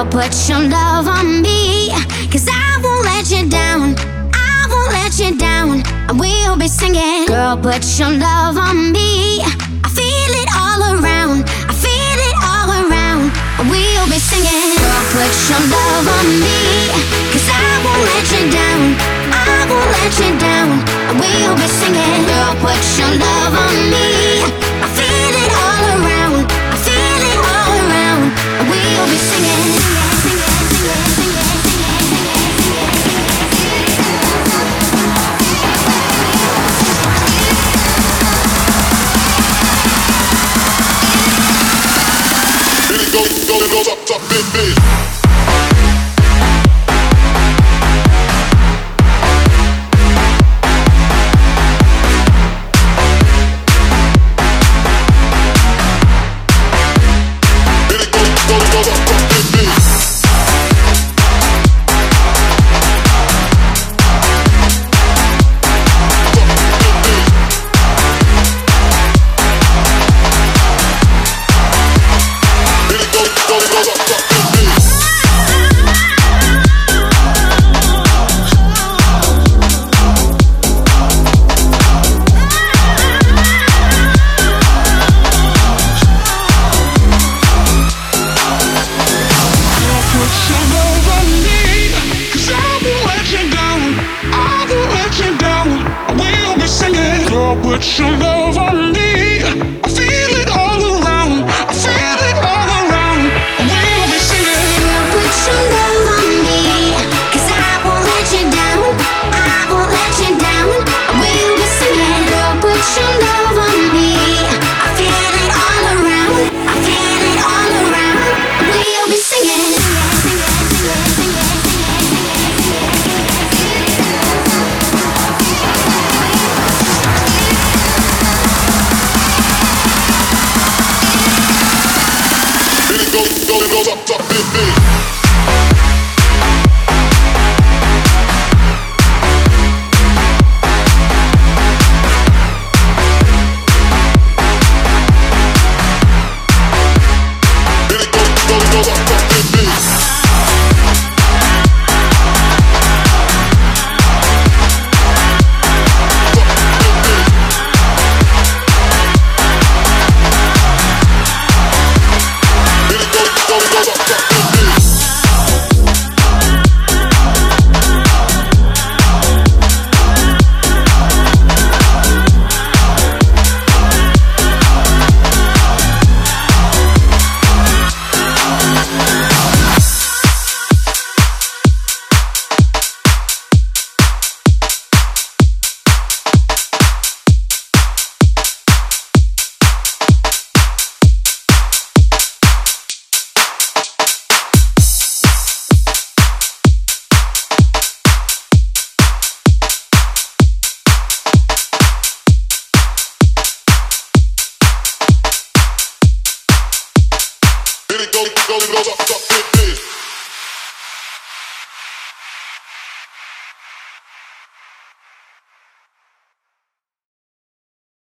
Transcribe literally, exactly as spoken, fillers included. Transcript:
Girl, put your love on me, cause I won't let you down, I won't let you down. I will be singing. Girl, put your love on me, I feel it all around, I feel it all around. I will be singing. Girl, put your love on me, cause I won't let you down, I won't let you down. I will be singing. Girl, put your love on me, I feel it all around, I feel it all around. I will be singing. Go, go, go, go, go, go, go. Go, go, go, go, go, go.